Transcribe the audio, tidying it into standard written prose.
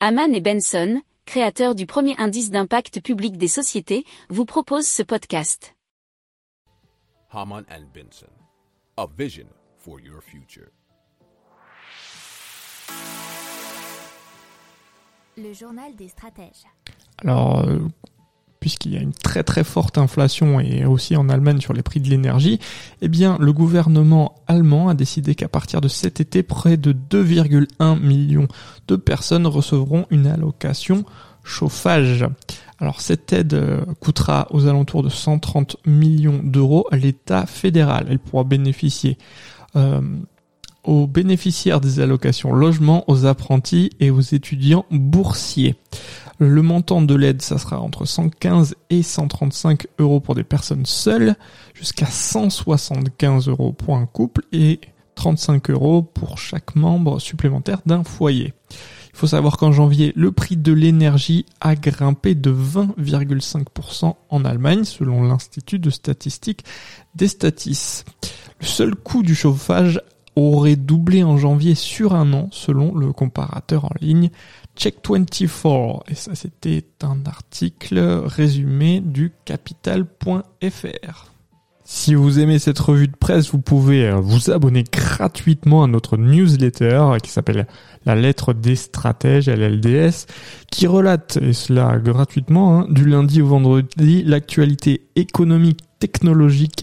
Hamann et Benson, créateurs du premier indice d'impact public des sociétés, vous proposent ce podcast. Hamann and Benson, a vision for your future. Le journal des stratèges. Alors, puisqu'il y a une très très forte inflation et aussi en Allemagne sur les prix de l'énergie, eh bien le gouvernement allemand a décidé qu'à partir de cet été, près de 2,1 millions de personnes recevront une allocation chauffage. Alors cette aide coûtera aux alentours de 130 millions d'euros à l'État fédéral. Elle pourra bénéficier aux bénéficiaires des allocations logement, aux apprentis et aux étudiants boursiers. Le montant de l'aide, ça sera entre 115 et 135 euros pour des personnes seules, jusqu'à 175 euros pour un couple et 35 euros pour chaque membre supplémentaire d'un foyer. Il faut savoir qu'en janvier, le prix de l'énergie a grimpé de 20,5% en Allemagne, selon l'Institut de statistique des Statis. Le seul coût du chauffage aurait doublé en janvier sur un an, selon le comparateur en ligne Check24. Et ça, c'était un article résumé du Capital.fr. Si vous aimez cette revue de presse, vous pouvez vous abonner gratuitement à notre newsletter qui s'appelle La lettre des stratèges LLDS, qui relate, et cela gratuitement, du lundi au vendredi, l'actualité économique, technologique,